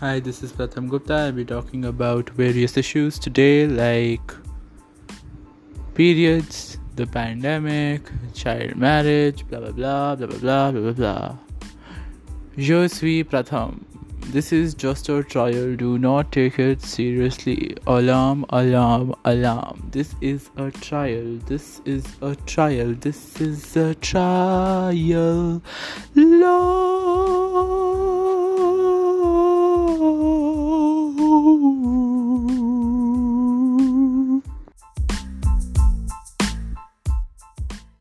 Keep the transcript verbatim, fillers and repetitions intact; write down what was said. Hi, this is Pratham Gupta. I'll be talking about various issues today like periods, the pandemic, child marriage, blah blah blah, blah blah blah, blah blah blah. Josvi Pratham. This is just a trial. Do not take it seriously. Alarm, alarm, alarm. This is a trial. This is a trial. This is a trial. Lord.